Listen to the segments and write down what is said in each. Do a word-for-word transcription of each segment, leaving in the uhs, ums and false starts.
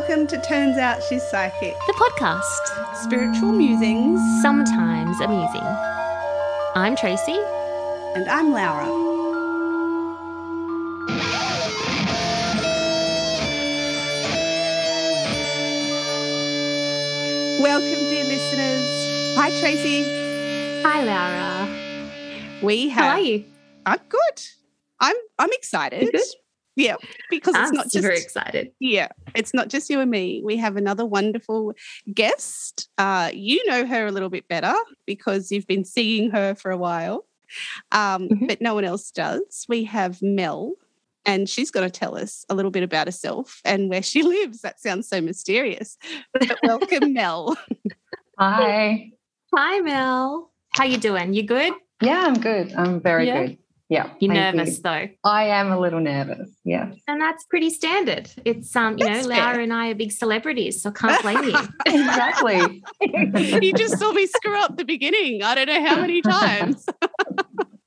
Welcome to Turns Out She's Psychic, the podcast. Spiritual musings, sometimes amusing. I'm Tracy. And I'm Laura. Welcome, dear listeners. Hi, Tracy. Hi, Laura. We have. How are you? I'm good. I'm I'm excited. You're good? Yeah, because I'm it's not super just excited. Yeah, it's not just you and me. We have another wonderful guest. Uh, you know her a little bit better because you've been seeing her for a while, um, mm-hmm. but no one else does. We have Mel, and she's going to tell us a little bit about herself and where she lives. That sounds so mysterious. But welcome, Mel. Hi. Hi, Mel. How you doing? You good? Yeah, I'm good. I'm very yeah. good. Yeah. You're nervous, you. though. I am a little nervous, yeah. And that's pretty standard. It's, um, you that's know, Laura fair. and I are big celebrities, so can't blame you. Exactly. You just saw me screw up the beginning. I don't know how many times.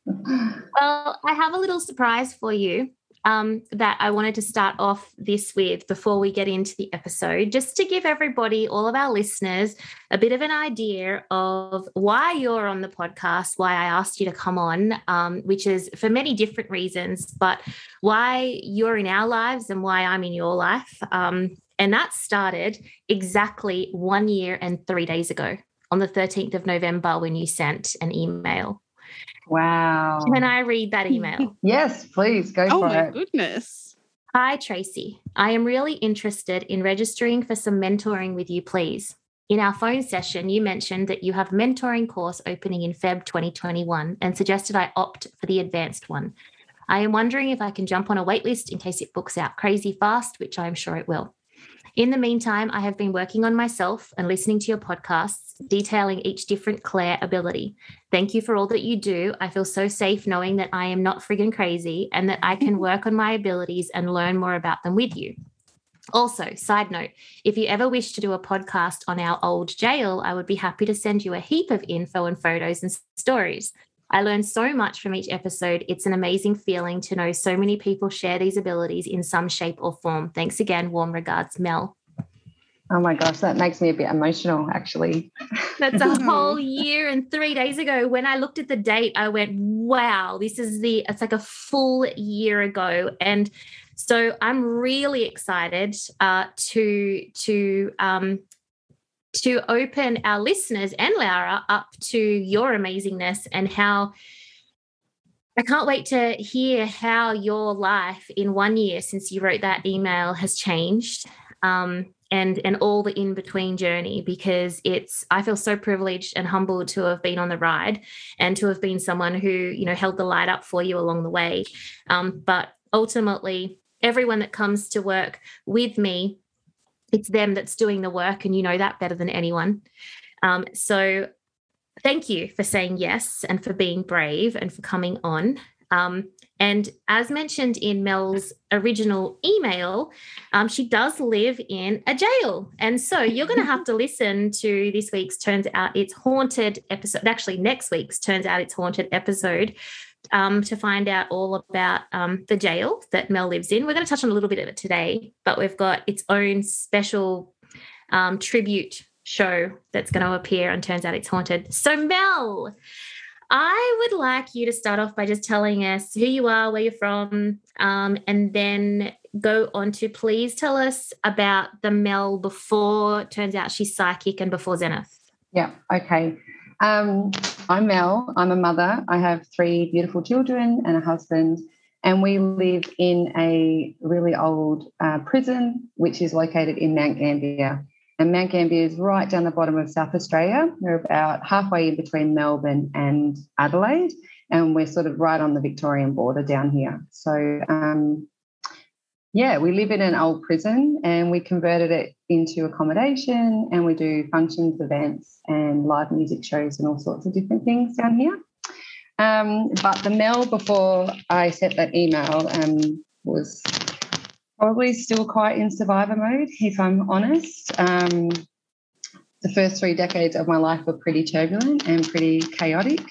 Well, I have a little surprise for you. Um, that I wanted to start off this with before we get into the episode, just to give everybody, all of our listeners, a bit of an idea of why you're on the podcast, why I asked you to come on, um, which is for many different reasons, but why you're in our lives and why I'm in your life. Um, and that started exactly one year and three days ago on the thirteenth of November when you sent an email. Wow. Can I read that email? Yes, please, go for it. Oh, my goodness. Hi, Tracy. I am really interested in registering for some mentoring with you, please. In our phone session, you mentioned that you have a mentoring course opening in February twenty twenty-one and suggested I opt for the advanced one. I am wondering if I can jump on a wait list in case it books out crazy fast, which I'm sure it will. In the meantime, I have been working on myself and listening to your podcasts, detailing each different Claire ability. Thank you for all that you do. I feel so safe knowing that I am not friggin' crazy and that I can work on my abilities and learn more about them with you. Also, side note, if you ever wish to do a podcast on our old jail, I would be happy to send you a heap of info and photos and stories. I learned so much from each episode. It's an amazing feeling to know so many people share these abilities in some shape or form. Thanks again. Warm regards, Mel. Oh, my gosh, that makes me a bit emotional, actually. That's a whole year and three days ago. When I looked at the date, I went, wow, this is the, it's like a full year ago. And so I'm really excited uh, to, to, um, to open our listeners and Laura up to your amazingness and how I can't wait to hear how your life in one year since you wrote that email has changed um, and, and all the in-between journey, because it's, I feel so privileged and humbled to have been on the ride and to have been someone who, you know, held the light up for you along the way. Um, but ultimately, everyone that comes to work with me, it's them that's doing the work, and you know that better than anyone. Um, so thank you for saying yes and for being brave and for coming on. Um, and as mentioned in Mel's original email, um, she does live in a jail. And so you're going to have to listen to this week's Turns Out It's Haunted episode, actually next week's Turns Out It's Haunted episode, Um, to find out all about um, the jail that Mel lives in. We're going to touch on a little bit of it today, but we've got its own special um, tribute show that's going to appear and Turns Out It's Haunted. So, Mel, I would like you to start off by just telling us who you are, where you're from, um, and then go on to please tell us about the Mel before Turns Out She's Psychic and before Zenith. Yeah, okay. Um, I'm Mel. I'm a mother. I have three beautiful children and a husband, and we live in a really old uh, prison, which is located in Mount Gambier. And Mount Gambier is right down the bottom of South Australia. We're about halfway in between Melbourne and Adelaide, and we're sort of right on the Victorian border down here. So, um, yeah, we live in an old prison, and we converted it into accommodation, and we do functions, events and live music shows and all sorts of different things down here. Um, but the Mel before I sent that email um, was probably still quite in survivor mode, if I'm honest. Um, the first three decades of my life were pretty turbulent and pretty chaotic,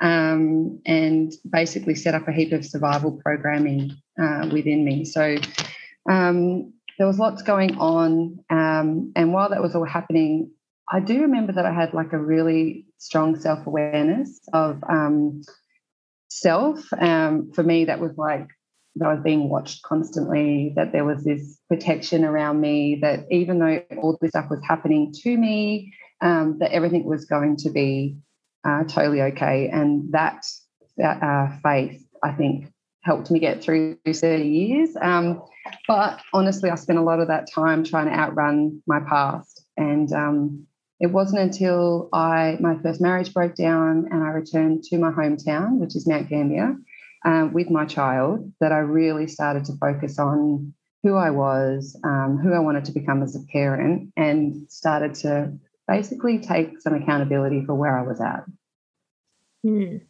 um, and basically set up a heap of survival programming uh, within me. So um there was lots going on. Um, and while that was all happening, I do remember that I had like a really strong self-awareness of um, self. Um, for me, that was like that I was being watched constantly, that there was this protection around me, that even though all this stuff was happening to me, um, that everything was going to be uh, totally okay. And that uh, faith, I think, helped me get through thirty years. Um, but honestly, I spent a lot of that time trying to outrun my past. And um, it wasn't until I my first marriage broke down and I returned to my hometown, which is Mount Gambier, um, with my child, that I really started to focus on who I was, um, who I wanted to become as a parent, and started to basically take some accountability for where I was at. Mm.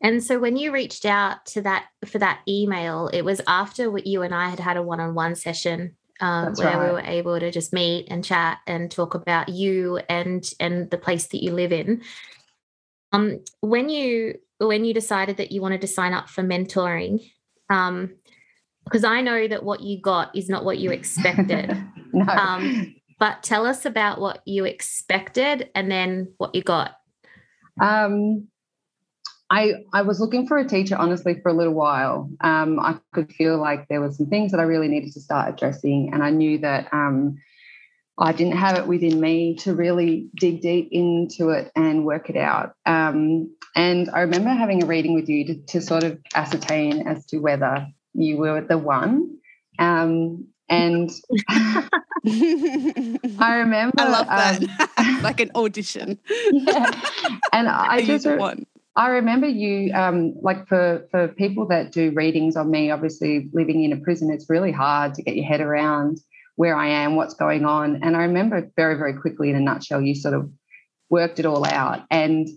And so when you reached out to that for that email, it was after you and I had had a one-on-one session um, where right. we were able to just meet and chat and talk about you and and the place that you live in. Um, when you when you decided that you wanted to sign up for mentoring, um, because I know that what you got is not what you expected. No. Um, but tell us about what you expected and then what you got. Um. I, I was looking for a teacher, honestly, for a little while. Um, I could feel like there were some things that I really needed to start addressing, and I knew that um, I didn't have it within me to really dig deep into it and work it out. Um, and I remember having a reading with you to, to sort of ascertain as to whether you were the one. Um, and I remember... I love that. Um, like an audition. Yeah. And I just... Re- one. I remember you, um, like for, for people that do readings on me, obviously living in a prison, it's really hard to get your head around where I am, what's going on. And I remember very, very quickly, in a nutshell, you sort of worked it all out. And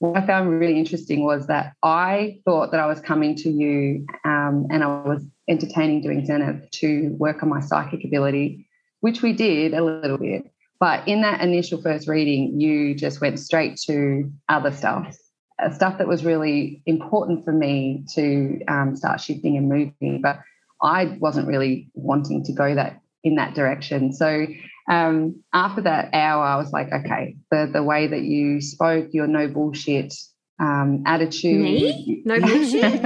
what I found really interesting was that I thought that I was coming to you um, and I was entertaining doing Zenith to work on my psychic ability, which we did a little bit. But in that initial first reading, you just went straight to other stuff. Stuff that was really important for me to um, start shifting and moving, but I wasn't really wanting to go that in that direction. So um, after that hour, I was like, okay, the the way that you spoke, your no bullshit um, attitude, me? No bullshit,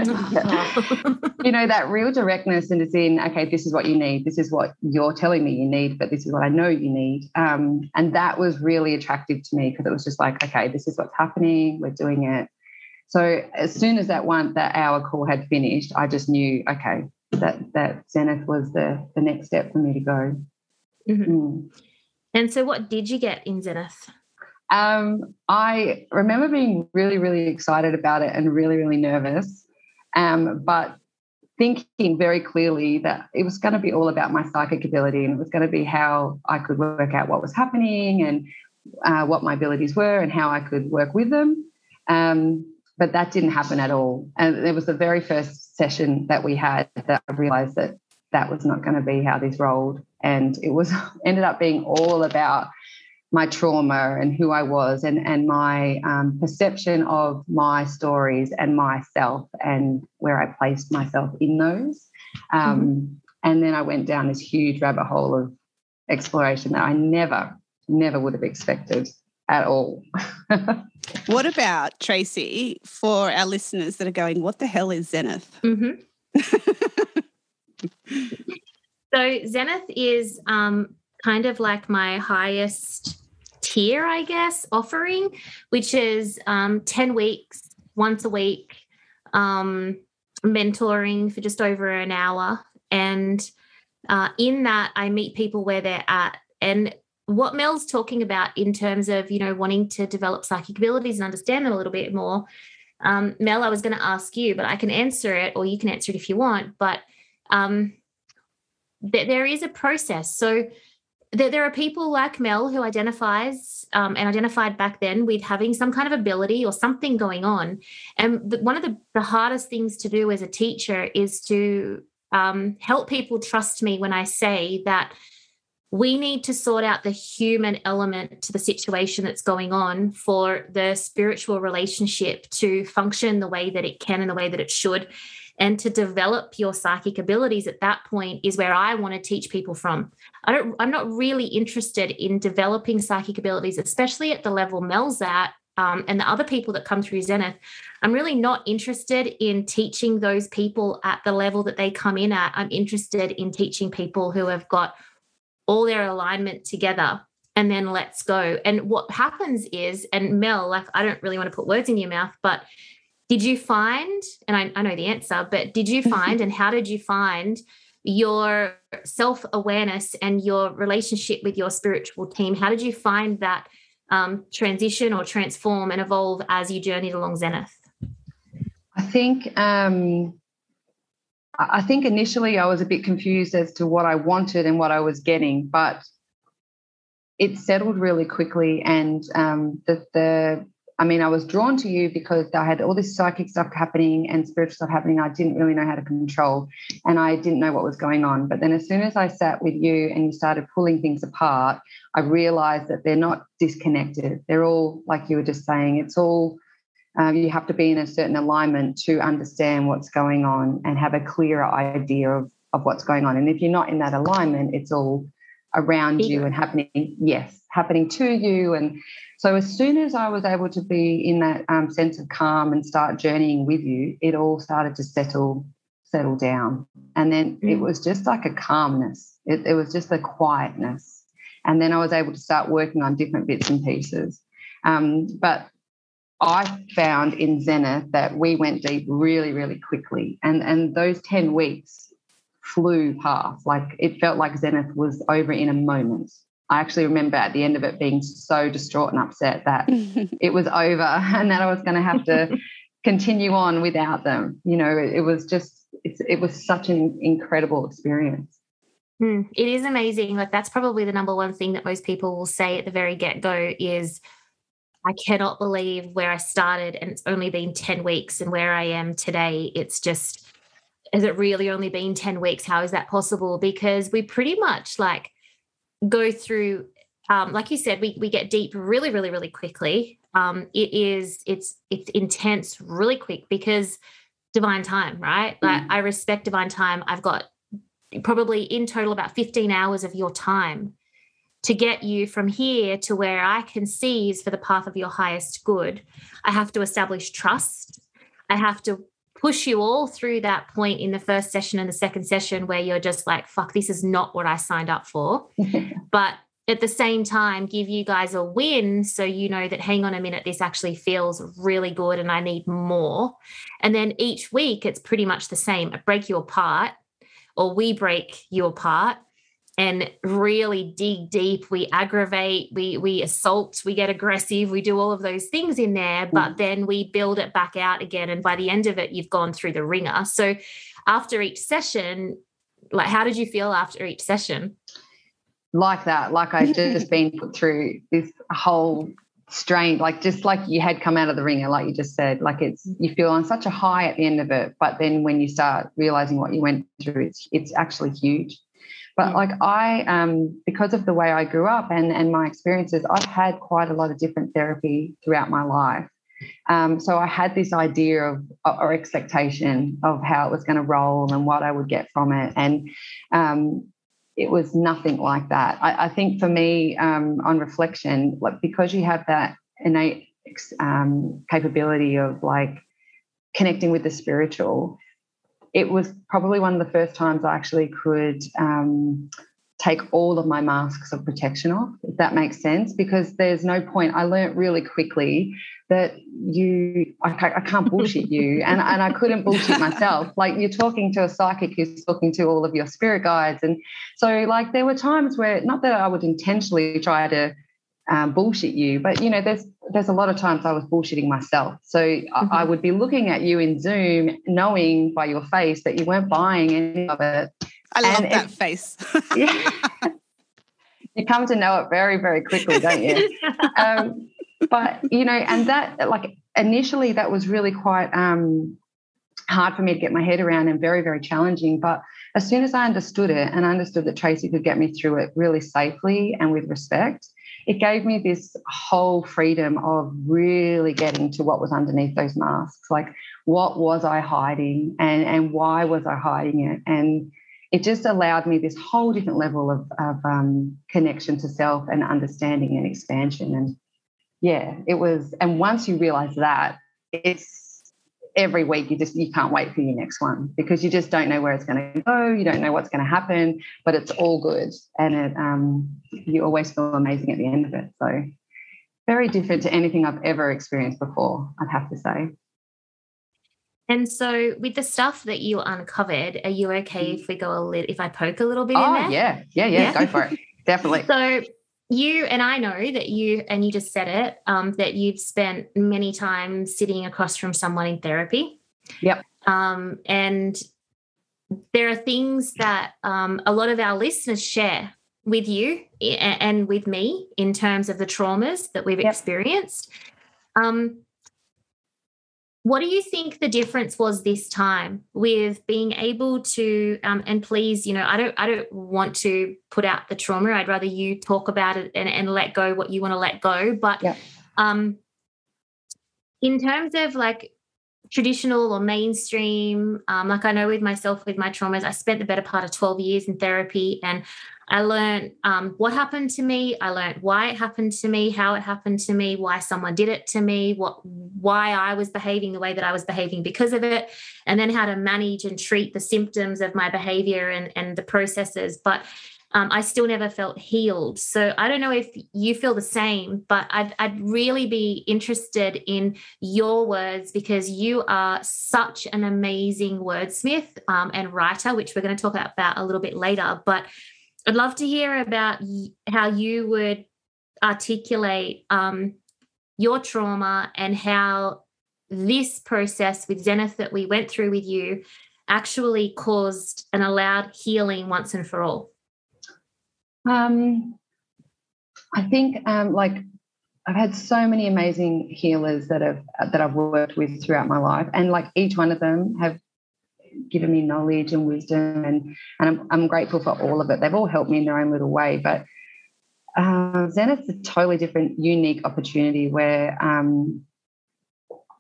you know, that real directness, and it's in, okay, this is what you need, this is what you're telling me you need, but this is what I know you need. Um, and that was really attractive to me because it was just like, okay, this is what's happening, we're doing it. So as soon as that one that hour call had finished, I just knew, okay, that that Zenith was the the next step for me to go. Mm-hmm. Mm. And so, what did you get in Zenith? Um, I remember being really, really excited about it and really, really nervous, um, but thinking very clearly that it was going to be all about my psychic ability, and it was going to be how I could work out what was happening and uh, what my abilities were and how I could work with them. Um, but that didn't happen at all. And it was the very first session that we had that I realised that that was not going to be how this rolled, and it was ended up being all about my trauma and who I was, and, and my um, perception of my stories and myself and where I placed myself in those. Um, mm-hmm. And then I went down this huge rabbit hole of exploration that I never, never would have expected at all. What about, Tracy, for our listeners that are going, what the hell is Zenith? Mm-hmm. So Zenith is um, kind of like my highest tier, I guess, offering, which is um, ten weeks, once a week, um, mentoring for just over an hour. And uh, in that, I meet people where they're at. And what Mel's talking about in terms of, you know, wanting to develop psychic abilities and understand them a little bit more, um, Mel, I was going to ask you, but I can answer it, or you can answer it if you want. But um, th- there is a process. So there are people like Mel who identifies um, and identified back then with having some kind of ability or something going on. And the, one of the, the hardest things to do as a teacher is to um, help people trust me when I say that we need to sort out the human element to the situation that's going on for the spiritual relationship to function the way that it can and the way that it should. and to develop your psychic abilities at that point is where I want to teach people from. I don't, I'm not really interested in developing psychic abilities, especially at the level Mel's at, um, and the other people that come through Zenith. I'm really not interested in teaching those people at the level that they come in at. I'm interested in teaching people who have got all their alignment together, and then let's go. And what happens is, and Mel, like, I don't really want to put words in your mouth, but did you find, and I, I know the answer, but did you find and how did you find your self-awareness and your relationship with your spiritual team? How did you find that um, transition or transform and evolve as you journeyed along Zenith? I think um, I think initially I was a bit confused as to what I wanted and what I was getting, but it settled really quickly, and um, the, the, I mean, I was drawn to you because I had all this psychic stuff happening and spiritual stuff happening. I didn't really know how to control, and I didn't know what was going on. But then as soon as I sat with you and you started pulling things apart, I realised that they're not disconnected. They're all, like you were just saying, it's all, um, you have to be in a certain alignment to understand what's going on and have a clearer idea of, of what's going on. And if you're not in that alignment, it's all around you and happening, yes, happening to you. And so as soon as I was able to be in that um, sense of calm and start journeying with you, it all started to settle, settle down. And then mm. it was just like a calmness. It, it was just a quietness. And then I was able to start working on different bits and pieces. Um, but I found in Zenith that we went deep really, really quickly. And, and those ten weeks flew past. Like, it felt like Zenith was over in a moment. I actually remember at the end of it being so distraught and upset that it was over and that I was going to have to continue on without them. You know, it, it was just, it's, it was such an incredible experience. Mm, it is amazing. Like, that's probably the number one thing that most people will say at the very get-go is, I cannot believe where I started and it's only been ten weeks and where I am today. It's just, has it really only been ten weeks? How is that possible? Because we pretty much like go through, um, like you said, we we get deep really, really, really quickly. Um, it is, it's, it's intense really quick because divine time, right? Like, I respect divine time. I've got probably in total about fifteen hours of your time to get you from here to where I can seize for the path of your highest good. I have to establish trust. I have to push you all through that point in the first session and the second session where you're just like, fuck, this is not what I signed up for. But at the same time, give you guys a win so you know that, hang on a minute, this actually feels really good and I need more. And then each week it's pretty much the same. I break you apart, or we break you apart and really dig deep. We aggravate, we we assault, we get aggressive, we do all of those things in there, but then we build it back out again. And by the end of it, you've gone through the ringer. So after each session, like, how did you feel after each session? Like that, like I've just been put through this whole strain, like just like you had come out of the ringer, like you just said, like it's, you feel on such a high at the end of it, but then when you start realising what you went through, it's it's actually huge. But like I, um, because of the way I grew up and, and my experiences, I've had quite a lot of different therapy throughout my life. Um, so I had this idea of, or expectation of how it was going to roll and what I would get from it. And um, it was nothing like that. I, I think for me, um, on reflection, like, because you have that innate um, capability of like connecting with the spiritual, it was probably one of the first times I actually could um, take all of my masks of protection off, if that makes sense, because there's no point. I learnt really quickly that you, I, I can't bullshit you, and, and I couldn't bullshit myself. Like, you're talking to a psychic who's talking to all of your spirit guides. And so, like, there were times where, not that I would intentionally try to Um, bullshit you, but you know, there's there's a lot of times I was bullshitting myself. So mm-hmm. I, I would be looking at you in Zoom, knowing by your face that you weren't buying any of it. I love and that it, face. Yeah, you come to know it very, very quickly, don't you? um, but you know, and that, like, initially that was really quite um, hard for me to get my head around and very, very challenging. But as soon as I understood it, and I understood that Tracy could get me through it really safely and with respect, it gave me this whole freedom of really getting to what was underneath those masks, like what was I hiding and, and why was I hiding it? And it just allowed me this whole different level of, of um, connection to self and understanding and expansion. And, yeah, it was – and once you realise that, it's every week you just – you can't wait for your next one because you just don't know where it's going to go, you don't know what's going to happen, but it's all good and it, um, you always feel amazing at the end of it. So very different to anything I've ever experienced before, I'd have to say. And so with the stuff that you uncovered, are you okay if we go a little, if I poke a little bit oh, in there? Oh, yeah. yeah, yeah, yeah, go for it. Definitely. So you, and I know that you, and you just said it, um, that you've spent many times sitting across from someone in therapy. Yep. Um, and there are things that um, a lot of our listeners share with you and with me in terms of the traumas that we've yep. experienced. Um What do you think the difference was this time with being able to, um, and please, you know, I don't I don't want to put out the trauma. I'd rather you talk about it and, and let go what you want to let go. But yeah. um, in terms of like traditional or mainstream, um, like I know with myself, with my traumas, I spent the better part of twelve years in therapy and I learned um, what happened to me. I learned why it happened to me, how it happened to me, why someone did it to me, what, why I was behaving the way that I was behaving because of it, and then how to manage and treat the symptoms of my behavior and, and the processes. But um, I still never felt healed. So I don't know if you feel the same, but I'd, I'd really be interested in your words because you are such an amazing wordsmith um, and writer, which we're going to talk about a little bit later. But I'd love to hear about how you would articulate um, your trauma and how this process with Zenith that we went through with you actually caused and allowed healing once and for all. Um, I think um, like I've had so many amazing healers that have that I've worked with throughout my life, and like each one of them have given me knowledge and wisdom, and, and I'm, I'm grateful for all of it. They've all helped me in their own little way, but uh, Zenith's a totally different, unique opportunity where um,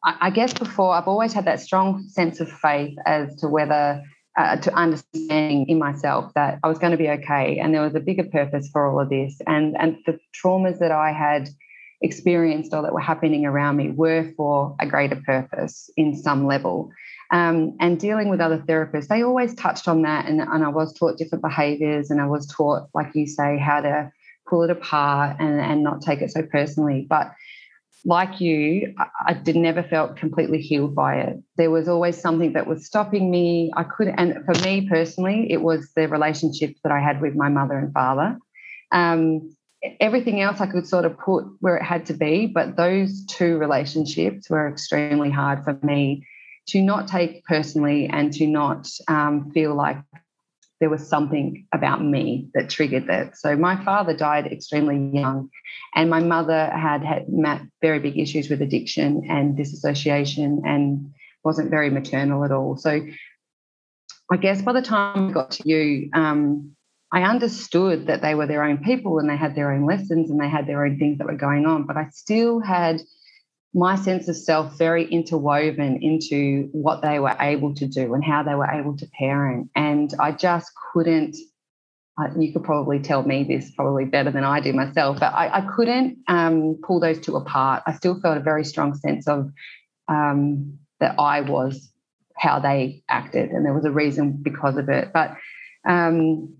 I, I guess before I've always had that strong sense of faith as to whether uh, to understanding in myself that I was going to be okay and there was a bigger purpose for all of this, and, and the traumas that I had experienced or that were happening around me were for a greater purpose in some level. Um, and dealing with other therapists, they always touched on that, and, and I was taught different behaviours and I was taught, like you say, how to pull it apart and, and not take it so personally. But like you, I, I did never felt completely healed by it. There was always something that was stopping me. I couldn't, and for me personally, it was the relationship that I had with my mother and father. Um, everything else I could sort of put where it had to be, but those two relationships were extremely hard for me to not take personally and to not um, feel like there was something about me that triggered that. So my father died extremely young, and my mother had had very big issues with addiction and disassociation and wasn't very maternal at all. So I guess by the time I got to you, um, I understood that they were their own people and they had their own lessons and they had their own things that were going on, but I still had my sense of self very interwoven into what they were able to do and how they were able to parent. And I just couldn't, uh, you could probably tell me this probably better than I do myself, but I, I couldn't um, pull those two apart. I still felt a very strong sense of um, that I was how they acted and there was a reason because of it. But um,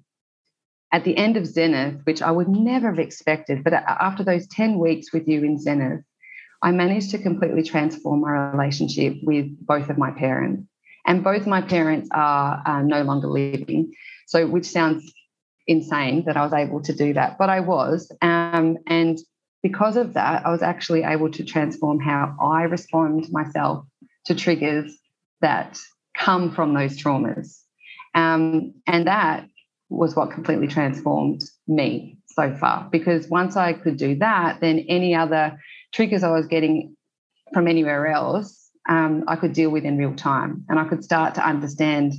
at the end of Zenith, which I would never have expected, but after those ten weeks with you in Zenith, I managed to completely transform my relationship with both of my parents. And both my parents are uh, no longer living, so which sounds insane that I was able to do that, but I was. Um, and because of that, I was actually able to transform how I respond myself to triggers that come from those traumas. Um, and that was what completely transformed me so far, because once I could do that, then any other triggers I was getting from anywhere else, um, I could deal with in real time, and I could start to understand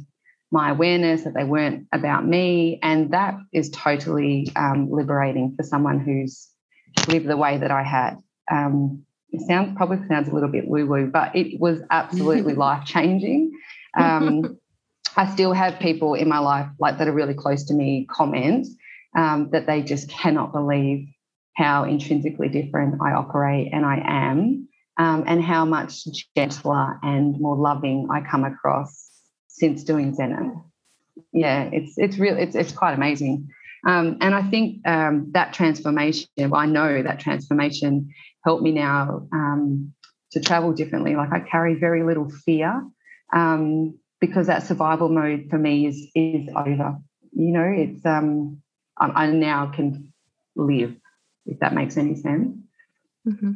my awareness that they weren't about me, and that is totally um, liberating for someone who's live the way that I had. Um, it sounds probably sounds a little bit woo-woo, but it was absolutely life-changing. Um, I still have people in my life like that are really close to me comment um, that they just cannot believe how intrinsically different I operate and I am, um, and how much gentler and more loving I come across since doing Zenith. Yeah, it's it's real. It's it's quite amazing. Um, and I think um, that transformation, well, I know that transformation helped me now um, to travel differently. Like I carry very little fear um, because that survival mode for me is is over. You know, it's um, I, I now can live, if that makes any sense. Mm-hmm.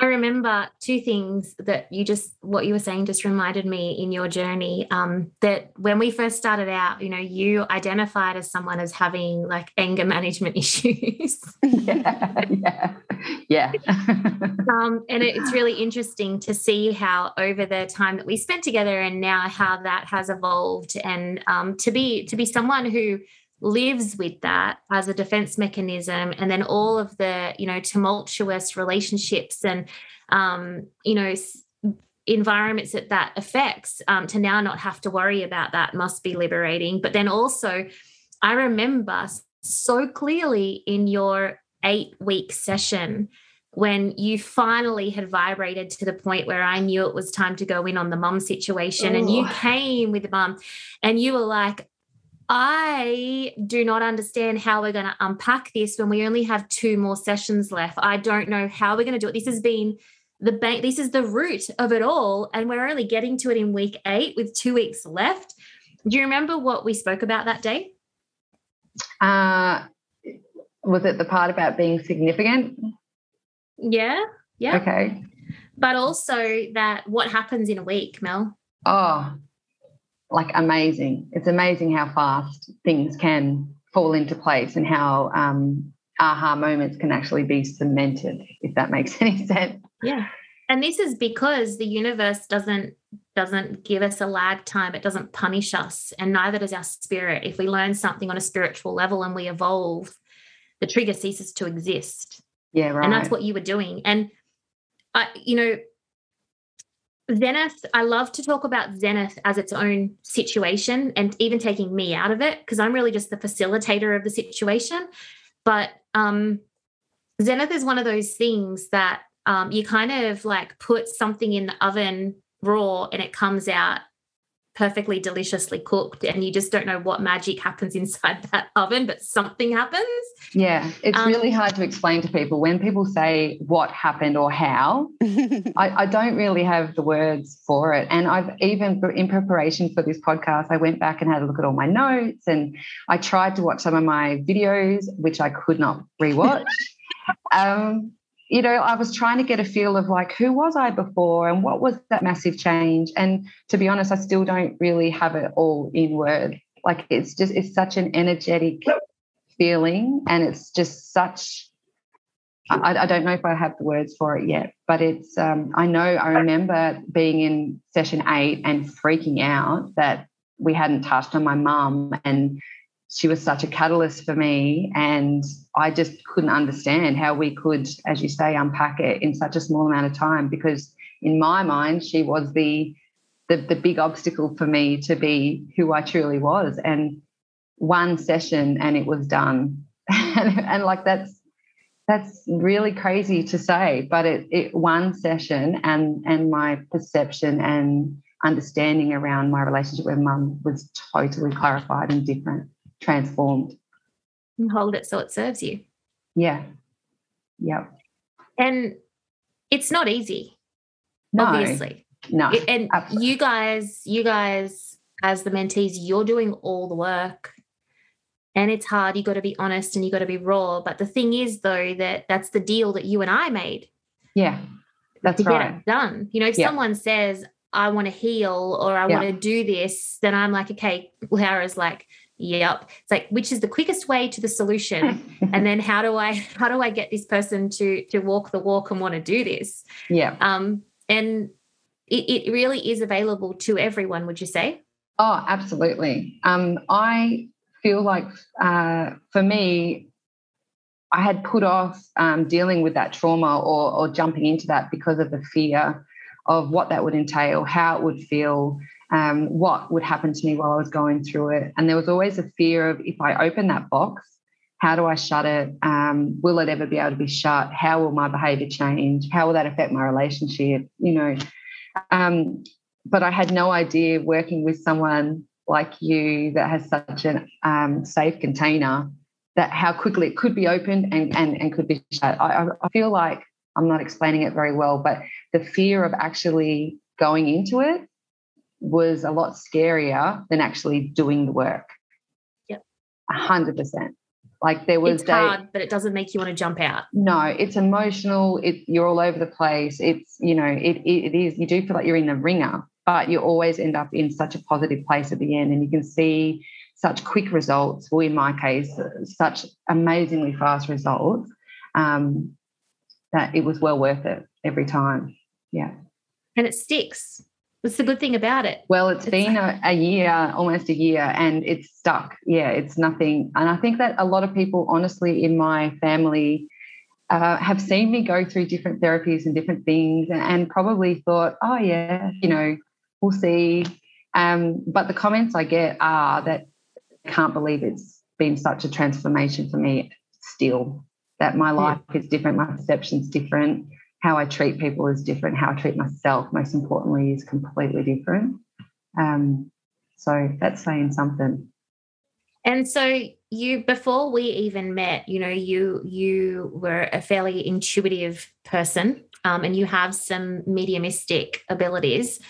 I remember two things that you just, what you were saying just reminded me in your journey, um, that when we first started out, you know, you identified as someone as having like anger management issues. yeah, yeah, yeah. um, and it, it's really interesting to see how over the time that we spent together and now how that has evolved, and um, to be to be someone who lives with that as a defense mechanism, and then all of the, you know, tumultuous relationships and, um, you know, s- environments that that affects, um, to now not have to worry about that must be liberating. But then also I remember so clearly in your eight-week session when you finally had vibrated to the point where I knew it was time to go in on the mum situation. Ooh. And you came with the mum and you were like, I do not understand how we're going to unpack this when we only have two more sessions left. I don't know how we're going to do it. This has been the bank. This is the root of it all. And we're only getting to it in week eight with two weeks left. Do you remember what we spoke about that day? Uh, was it the part about being significant? Yeah. Yeah. Okay. But also that what happens in a week, Mel? Oh, like amazing. It's amazing how fast things can fall into place and how um, aha moments can actually be cemented, if that makes any sense. Yeah. And this is because the universe doesn't doesn't give us a lag time. It doesn't punish us, and neither does our spirit. If we learn something on a spiritual level and we evolve, the trigger ceases to exist. Yeah, right. And that's what you were doing. And, I, you know, Zenith, I love to talk about Zenith as its own situation and even taking me out of it because I'm really just the facilitator of the situation. But um, Zenith is one of those things that um, you kind of like put something in the oven raw and it comes out perfectly deliciously cooked, and you just don't know what magic happens inside that oven, but something happens. Yeah, it's um, really hard to explain to people. When people say what happened or how, I, I don't really have the words for it. And I've even, in preparation for this podcast, I went back and had a look at all my notes, and I tried to watch some of my videos, which I could not rewatch. um You know, I was trying to get a feel of like, who was I before and what was that massive change? And to be honest, I still don't really have it all in word. Like it's just, it's such an energetic feeling, and it's just such, I, I don't know if I have the words for it yet, but it's, um, I know I remember being in session eight and freaking out that we hadn't touched on my mum, and she was such a catalyst for me, and I just couldn't understand how we could, as you say, unpack it in such a small amount of time, because in my mind she was the the, the big obstacle for me to be who I truly was. And one session and it was done. and, and like that's that's really crazy to say, but it, it one session and and my perception and understanding around my relationship with mum was totally clarified and different. Transformed. And hold it so it serves you. Yeah. Yeah. And it's not easy. No. Obviously. No. It, and absolutely. you guys, you guys as the mentees, you're doing all the work, and it's hard. You got to be honest and you got to be raw. But the thing is though, that that's the deal that you and I made. Yeah. That's to right. Get it done. You know, if yeah. someone says, I want to heal or I yeah. want to do this, then I'm like, okay, Laura's like, yep. It's like, which is the quickest way to the solution? And then how do I, how do I get this person to, to walk the walk and want to do this? Yeah. Um, and it, it really is available to everyone, would you say? Oh, absolutely. Um, I feel like, uh, for me, I had put off um, dealing with that trauma or, or jumping into that because of the fear of what that would entail, how it would feel, um, what would happen to me while I was going through it. And there was always a fear of, if I open that box, how do I shut it? Um, will it ever be able to be shut? How will my behaviour change? How will that affect my relationship? You know, um, but I had no idea, working with someone like you that has such a um, safe container, that how quickly it could be opened and, and, and could be shut. I, I feel like I'm not explaining it very well, but the fear of actually going into it was a lot scarier than actually doing the work. Yep. one hundred percent. Like there was it's hard, a, but it doesn't make you want to jump out. No, it's emotional. It, you're all over the place. It's, you know, it, it, it is, you do feel like you're in the ringer, but you always end up in such a positive place at the end, and you can see such quick results, or in my case, such amazingly fast results, um, that it was well worth it every time. Yeah. And it sticks. That's the good thing about it. Well, it's, it's been like... a, a year, almost a year, and it's stuck. Yeah, it's nothing. And I think that a lot of people, honestly, in my family uh, have seen me go through different therapies and different things, and, and probably thought, oh, yeah, you know, we'll see. Um, but the comments I get are that I can't believe it's been such a transformation for me still, that my life yeah. is different, my perception's different. How I treat people is different. How I treat myself, most importantly, is completely different. Um, so that's saying something. And so you, before we even met, you know, you you were a fairly intuitive person, um, and you have some mediumistic abilities.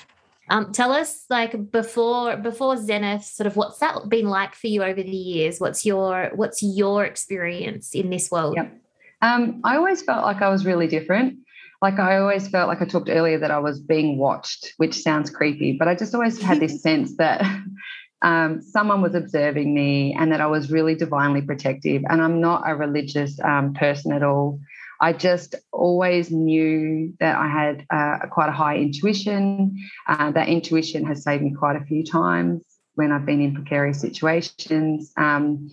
Um, tell us, like before before Zenith, sort of what's that been like for you over the years? What's your what's your experience in this world? Yep. Um, I always felt like I was really different. Like I always felt like I talked earlier that I was being watched, which sounds creepy, but I just always had this sense that um, someone was observing me, and that I was really divinely protective. And I'm not a religious um, person at all. I just always knew that I had uh, quite a high intuition. Uh, that intuition has saved me quite a few times when I've been in precarious situations. Um,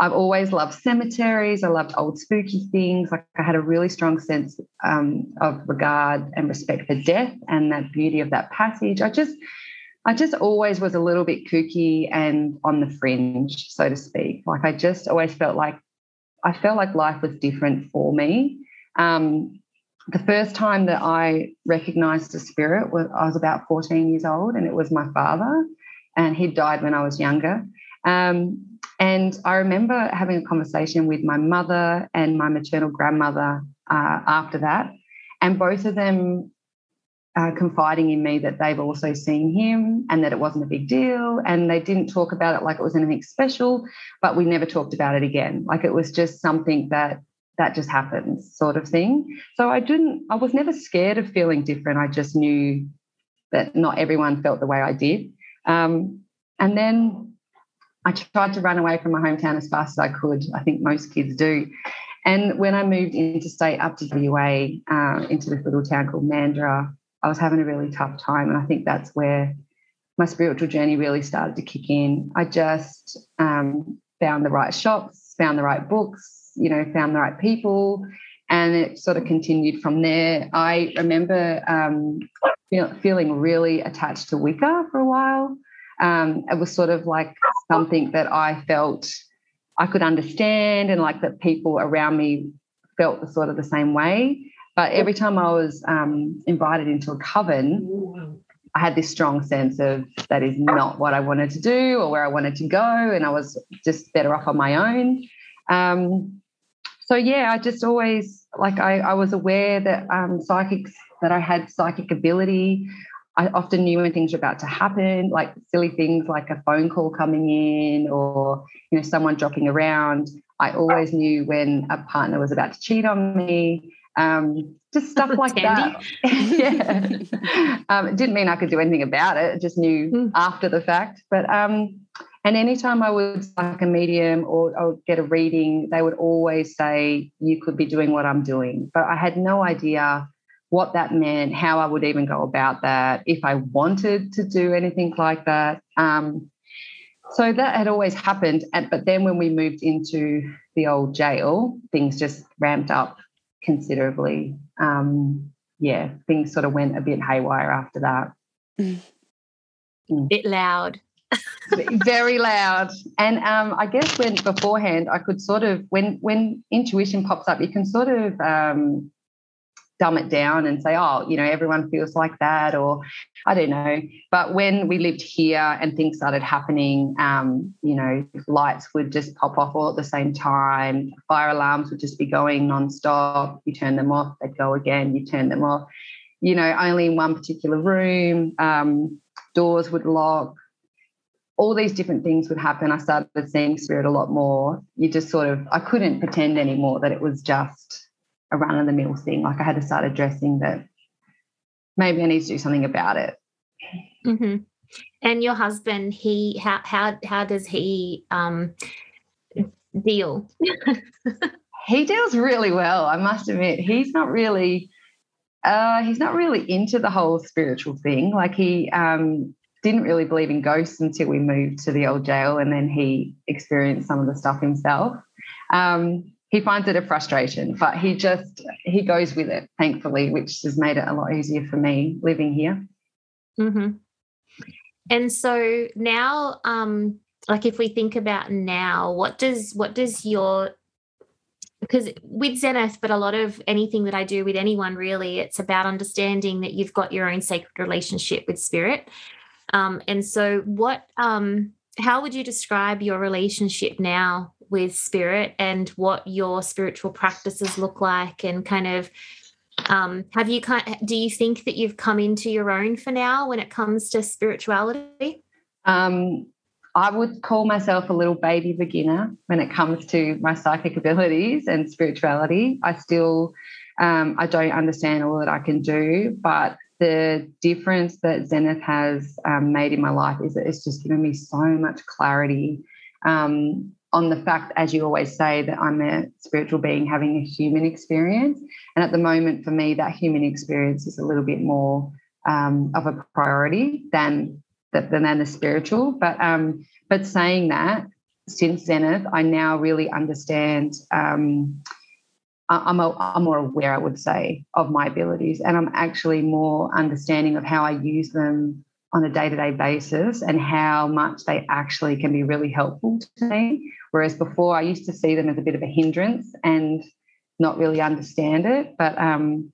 I've always loved cemeteries. I loved old spooky things. Like I had a really strong sense um, of regard and respect for death and that beauty of that passage. I just, I just always was a little bit kooky and on the fringe, so to speak. Like I just always felt like, I felt like life was different for me. Um, the first time that I recognised a spirit was I was about fourteen years old, and it was my father, and he died when I was younger. Um, And I remember having a conversation with my mother and my maternal grandmother uh, after that, and both of them uh, confiding in me that they've also seen him and that it wasn't a big deal, and they didn't talk about it like it was anything special, but we never talked about it again. Like it was just something that that just happens, sort of thing. So I didn't, I was never scared of feeling different. I just knew that not everyone felt the way I did. Um, and then... I tried to run away from my hometown as fast as I could. I think most kids do. And when I moved interstate up to W A, uh, into this little town called Mandurah, I was having a really tough time, and I think that's where my spiritual journey really started to kick in. I just um, found the right shops, found the right books, you know, found the right people, and it sort of continued from there. I remember um, you know, feeling really attached to Wicca for a while. Um, it was sort of like something that I felt I could understand, and like that people around me felt the sort of the same way. But every time I was um, invited into a coven, I had this strong sense of that is not what I wanted to do or where I wanted to go, and I was just better off on my own. Um, so, yeah, I just always, like I, I was aware that um, psychics, that I had psychic ability. I often knew when things were about to happen, like silly things like a phone call coming in or, you know, someone dropping around. I always knew when a partner was about to cheat on me, um, just stuff like that. yeah. um, it didn't mean I could do anything about it. I just knew mm. after the fact. But um, and anytime I would like a medium or I would get a reading, they would always say, you could be doing what I'm doing. But I had no idea what that meant, how I would even go about that, if I wanted to do anything like that. Um, so that had always happened. And, but then when we moved into the old jail, things just ramped up considerably. Um, yeah, things sort of went a bit haywire after that. Mm. Mm. Bit loud. Very loud. And um, I guess when beforehand I could sort of, when when intuition pops up, you can sort of um, dumb it down and say, oh, you know, everyone feels like that, or I don't know. But when we lived here and things started happening, um, you know, lights would just pop off all at the same time, fire alarms would just be going nonstop. You turn them off, they'd go again, you turn them off. You know, only in one particular room, um, doors would lock. All these different things would happen. I started seeing spirit a lot more. You just sort of, I couldn't pretend anymore that it was just a run-of-the-mill thing. Like, I had to start addressing that maybe I need to do something about it. Mm-hmm. And your husband, he how how how does he um, deal? He deals really well, I must admit. He's not really, uh, he's not really into the whole spiritual thing. Like, he... Um, didn't really believe in ghosts until we moved to the old jail, and then he experienced some of the stuff himself. Um, he finds it a frustration, but he just, he goes with it, thankfully, which has made it a lot easier for me living here. Mm-hmm. And so now, um, like if we think about now, what does, what does your, because with Zenith, but a lot of anything that I do with anyone really, it's about understanding that you've got your own sacred relationship with spirit. Um, and so what, um, how would you describe your relationship now with spirit and what your spiritual practices look like, and kind of, um, have you, do you think that you've come into your own for now when it comes to spirituality? Um, I would call myself a little baby beginner when it comes to my psychic abilities and spirituality. I still, um, I don't understand all that I can do, but the difference that Zenith has um, made in my life is that it's just given me so much clarity um, on the fact, as you always say, that I'm a spiritual being having a human experience. And at the moment, for me, that human experience is a little bit more um, of a priority than the, than the spiritual. But um, but saying that, since Zenith, I now really understand. Um, I'm, a, I'm more aware, I would say, of my abilities, and I'm actually more understanding of how I use them on a day-to-day basis and how much they actually can be really helpful to me, whereas before I used to see them as a bit of a hindrance and not really understand it. But, um,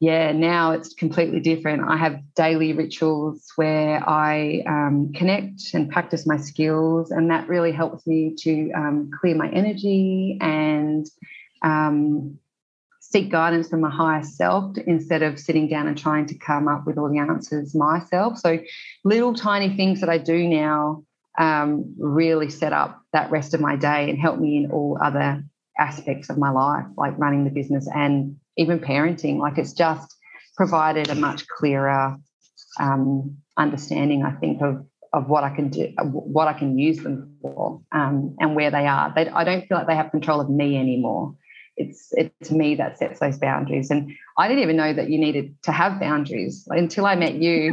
yeah, now it's completely different. I have daily rituals where I um, connect and practice my skills, and that really helps me to um, clear my energy and Um, seek guidance from my higher self instead of sitting down and trying to come up with all the answers myself. So little tiny things that I do now um, really set up that rest of my day and help me in all other aspects of my life, like running the business and even parenting. Like, it's just provided a much clearer um, understanding, I think, of of what I can do, what I can use them for, um, and where they are. They, I don't feel like they have control of me anymore. It's it's me that sets those boundaries. And I didn't even know that you needed to have boundaries until I met you.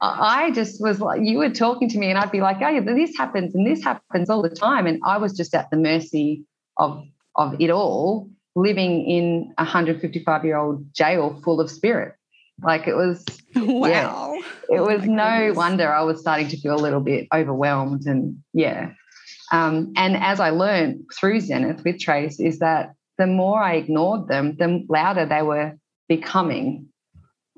I just was like, you were talking to me and I'd be like, oh, yeah, this happens and this happens all the time. And I was just at the mercy of, of it all, living in a one hundred fifty-five-year-old jail full of spirit. Like, it was, wow. Yeah, it was oh no goodness. Wonder I was starting to feel a little bit overwhelmed. And, yeah. Um, and as I learned through Zenith with Trace is that the more I ignored them, the louder they were becoming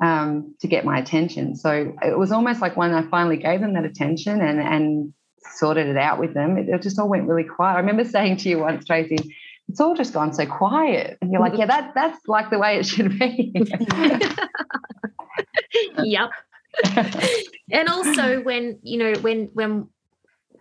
um, to get my attention. So it was almost like when I finally gave them that attention and, and sorted it out with them, it, it just all went really quiet. I remember saying to you once, Tracy, it's all just gone so quiet. And you're like, yeah, that that's like the way it should be. Yep. And also when, you know, when, when,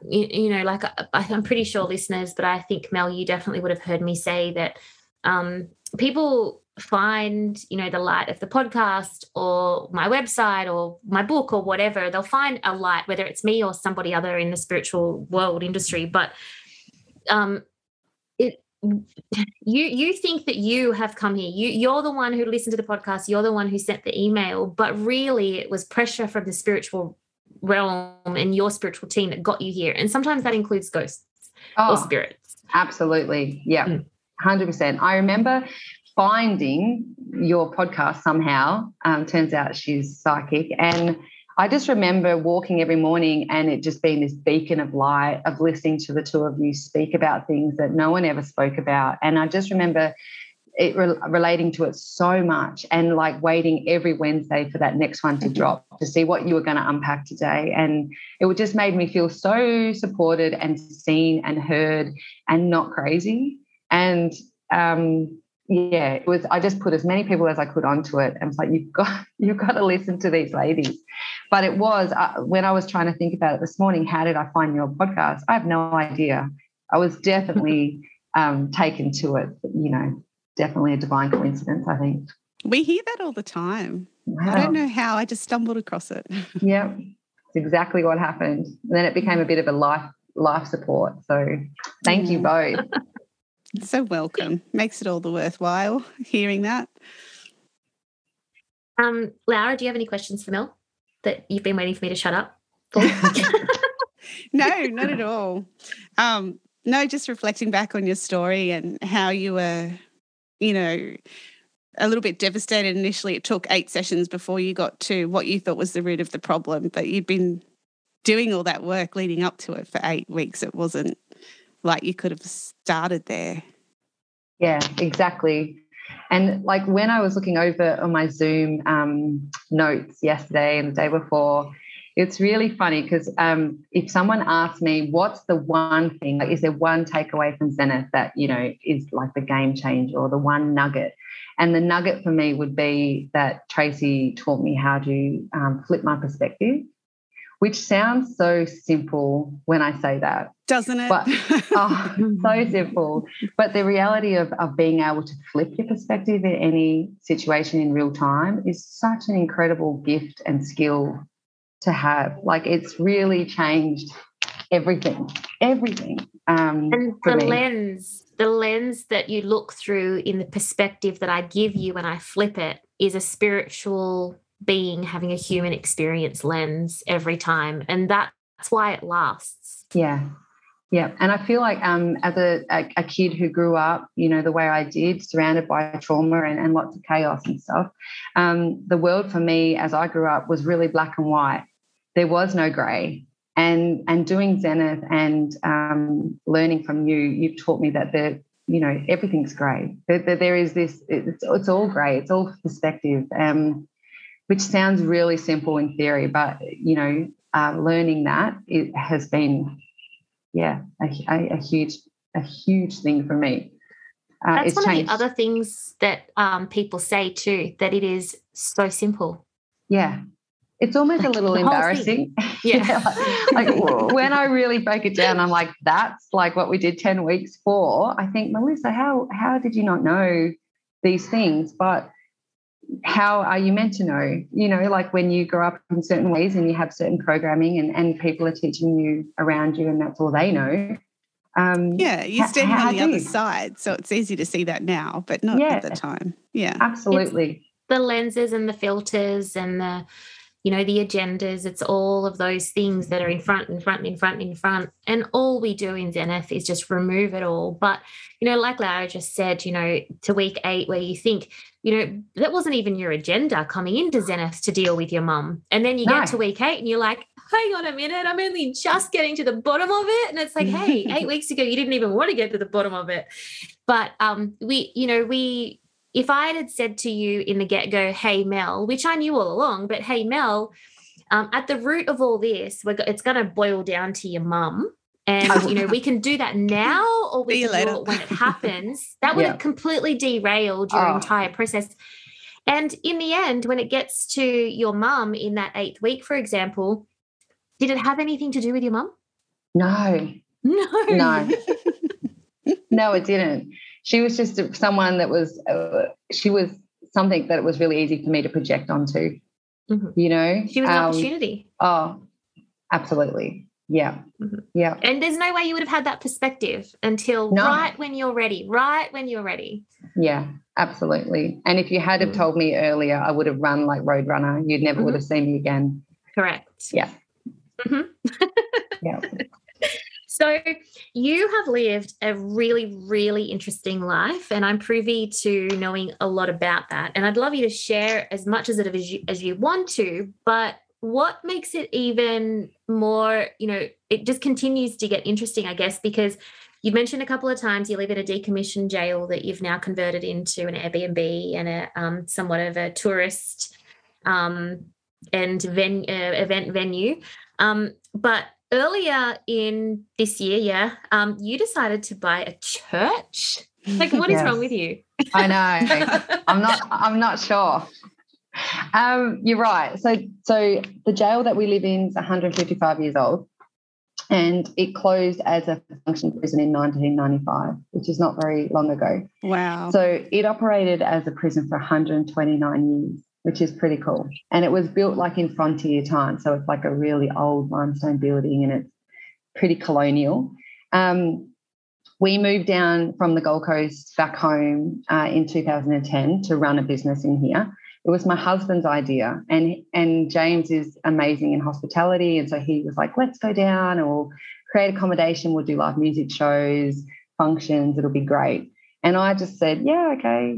you, you know, like I, I'm pretty sure listeners, but I think, Mel, you definitely would have heard me say that um, people find, you know, the light of the podcast or my website or my book or whatever, they'll find a light, whether it's me or somebody other in the spiritual world industry. But um, it, you you think that you have come here. You, you're the one who listened to the podcast. You're the one who sent the email. But really it was pressure from the spiritual realm and your spiritual team that got you here. And sometimes that includes ghosts oh, or spirits. Absolutely. Yeah, mm. one hundred percent. I remember finding your podcast somehow, um, Turns Out She's Psychic, and I just remember walking every morning and it just being this beacon of light, of listening to the two of you speak about things that no one ever spoke about. And I just remember it re- relating to it so much, and like waiting every Wednesday for that next one to drop to see what you were going to unpack today. And it just made me feel so supported and seen and heard and not crazy. And um, yeah, it was, I just put as many people as I could onto it. And it's like, you've got, you've got to listen to these ladies. But it was, uh, when I was trying to think about it this morning, how did I find your podcast? I have no idea. I was definitely um, taken to it, you know. Definitely a divine coincidence, I think. We hear that all the time. Wow. I don't know how. I just stumbled across it. Yeah, it's exactly what happened. And then it became a bit of a life life support. So thank yeah. you both. So welcome. Makes it all the worthwhile hearing that. Um, Laura, do you have any questions for Mel that you've been waiting for me to shut up for? No, not at all. Um, no, just reflecting back on your story and how you were, you know, a little bit devastated initially. It took eight sessions before you got to what you thought was the root of the problem, but you'd been doing all that work leading up to it for eight weeks. It wasn't like you could have started there. Yeah, exactly. And, like, when I was looking over on my Zoom um, notes yesterday and the day before, it's really funny because um, if someone asks me what's the one thing, like, is there one takeaway from Zenith that, you know, is like the game changer or the one nugget? And the nugget for me would be that Tracy taught me how to um, flip my perspective, which sounds so simple when I say that. Doesn't it? But, oh, so simple. But the reality of, of being able to flip your perspective in any situation in real time is such an incredible gift and skill to have. Like, it's really changed everything, everything. Um, and the me. lens, the lens that you look through in the perspective that I give you when I flip it is a spiritual being having a human experience lens every time, and that's why it lasts. Yeah, yeah. And I feel like um, as a, a, a kid who grew up, you know, the way I did, surrounded by trauma and, and lots of chaos and stuff, um, the world for me as I grew up was really black and white. There was no grey. And and doing Zenith and um, learning from you, you've taught me that, the you know, everything's grey. That there, there is this, it's, it's all grey. It's all perspective, um, which sounds really simple in theory, but, you know, uh, learning that it has been, yeah, a, a huge a huge thing for me. Uh, That's it's one changed. of the other things that um, people say too, that it is so simple. Yeah. It's almost like a little embarrassing. Yeah. yeah like, like when I really break it down, I'm like, that's like what we did ten weeks for. I think, Melissa, how how did you not know these things? But how are you meant to know? You know, like when you grow up in certain ways and you have certain programming and, and people are teaching you around you and that's all they know. Um, yeah, you're standing how, on how the other side, so it's easy to see that now, but not yeah, at the time. Yeah, absolutely. It's the lenses and the filters and the... you know, the agendas, it's all of those things that are in front, in front, in front, in front. And all we do in Zenith is just remove it all. But, you know, like Lara just said, you know, to week eight where you think, you know, that wasn't even your agenda coming into Zenith to deal with your mum. And then you no. get to week eight and you're like, hang on a minute, I'm only just getting to the bottom of it. And it's like, hey, eight weeks ago, you didn't even want to get to the bottom of it. But um, we, you know, we... if I had said to you in the get-go, hey, Mel, which I knew all along, but hey, Mel, um, at the root of all this, we're go- it's going to boil down to your mum. And, you know, we can do that now or we can do it when it happens. That would yeah. have completely derailed your oh. entire process. And in the end, when it gets to your mum in that eighth week, for example, did it have anything to do with your mum? No. No. No. No, it didn't. She was just someone that was, uh, she was something that it was really easy for me to project onto, mm-hmm. you know. She was um, an opportunity. Oh, absolutely. Yeah. Mm-hmm. Yeah. And there's no way you would have had that perspective until no. right when you're ready, right when you're ready. Yeah, absolutely. And if you had have told me earlier, I would have run like Roadrunner. You'd never mm-hmm. would have seen me again. Correct. Yeah. Mm-hmm. Yeah. So you have lived a really, really interesting life, and I'm privy to knowing a lot about that. And I'd love you to share as much as it as you, as you want to, but what makes it even more, you know, it just continues to get interesting, I guess, because you've mentioned a couple of times you live at a decommissioned jail that you've now converted into an Airbnb and a um, somewhat of a tourist um, and ven- uh, event venue. Um, but earlier in this year, yeah, um, you decided to buy a church. Like, what yes. is wrong with you? I know. I'm not. I'm not sure. Um, you're right. So, so the jail that we live in is one hundred fifty-five years old, and it closed as a function prison in nineteen ninety-five, which is not very long ago. Wow. So it operated as a prison for one hundred twenty-nine years, which is pretty cool. And it was built like in frontier time, so it's like a really old limestone building and it's pretty colonial. Um, we moved down from the Gold Coast back home uh, in two thousand ten to run a business in here. It was my husband's idea, and and James is amazing in hospitality, and so he was like, let's go down and we'll create accommodation, we'll do live music shows, functions, it'll be great. And I just said, yeah, okay,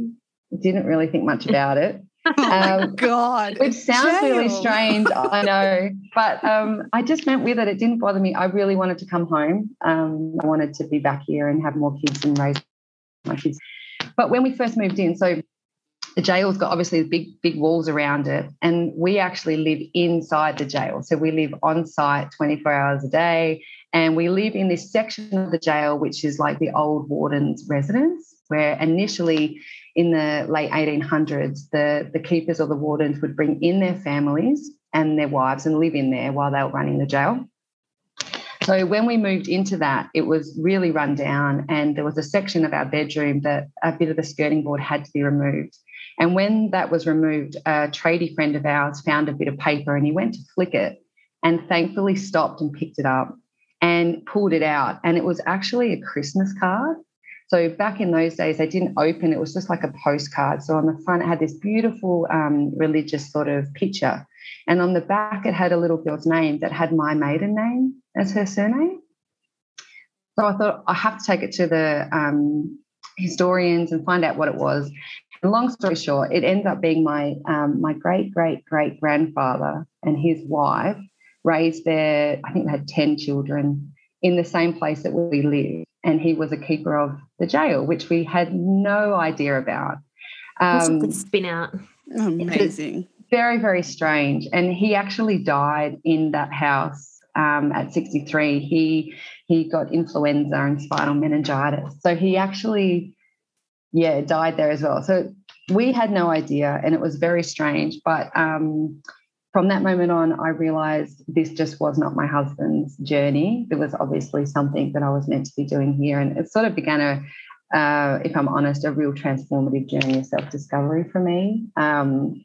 didn't really think much about it. Oh my um, God. Which sounds jail. Really strange, I know. But um, I just went with it. It didn't bother me. I really wanted to come home. Um, I wanted to be back here and have more kids and raise my kids. But when we first moved in, so the jail's got obviously the big, big walls around it, and we actually live inside the jail. So we live on site twenty-four hours a day, and we live in this section of the jail which is like the old warden's residence, where initially in the late eighteen hundreds, the, the keepers or the wardens would bring in their families and their wives and live in there while they were running the jail. So when we moved into that, it was really run down, and there was a section of our bedroom that a bit of the skirting board had to be removed. And when that was removed, a tradie friend of ours found a bit of paper, and he went to flick it and thankfully stopped and picked it up and pulled it out. And it was actually a Christmas card. So back in those days, they didn't open. It was just like a postcard. So on the front, it had this beautiful um, religious sort of picture. And on the back, it had a little girl's name that had my maiden name as her surname. So I thought, I have to take it to the um, historians and find out what it was. Long story short, it ends up being my um, my great-great-great-grandfather and his wife raised their, I think they had ten children in the same place that we live, and he was a keeper of the jail, which we had no idea about. Um, That's a good spin out. Amazing. Very, very strange. And he actually died in that house um, at sixty-three. He, he got influenza and spinal meningitis. So he actually... yeah, died there as well. So we had no idea, and it was very strange. But um, from that moment on, I realised this just was not my husband's journey. There was obviously something that I was meant to be doing here, and it sort of began a, uh, if I'm honest, a real transformative journey of self-discovery for me. Um,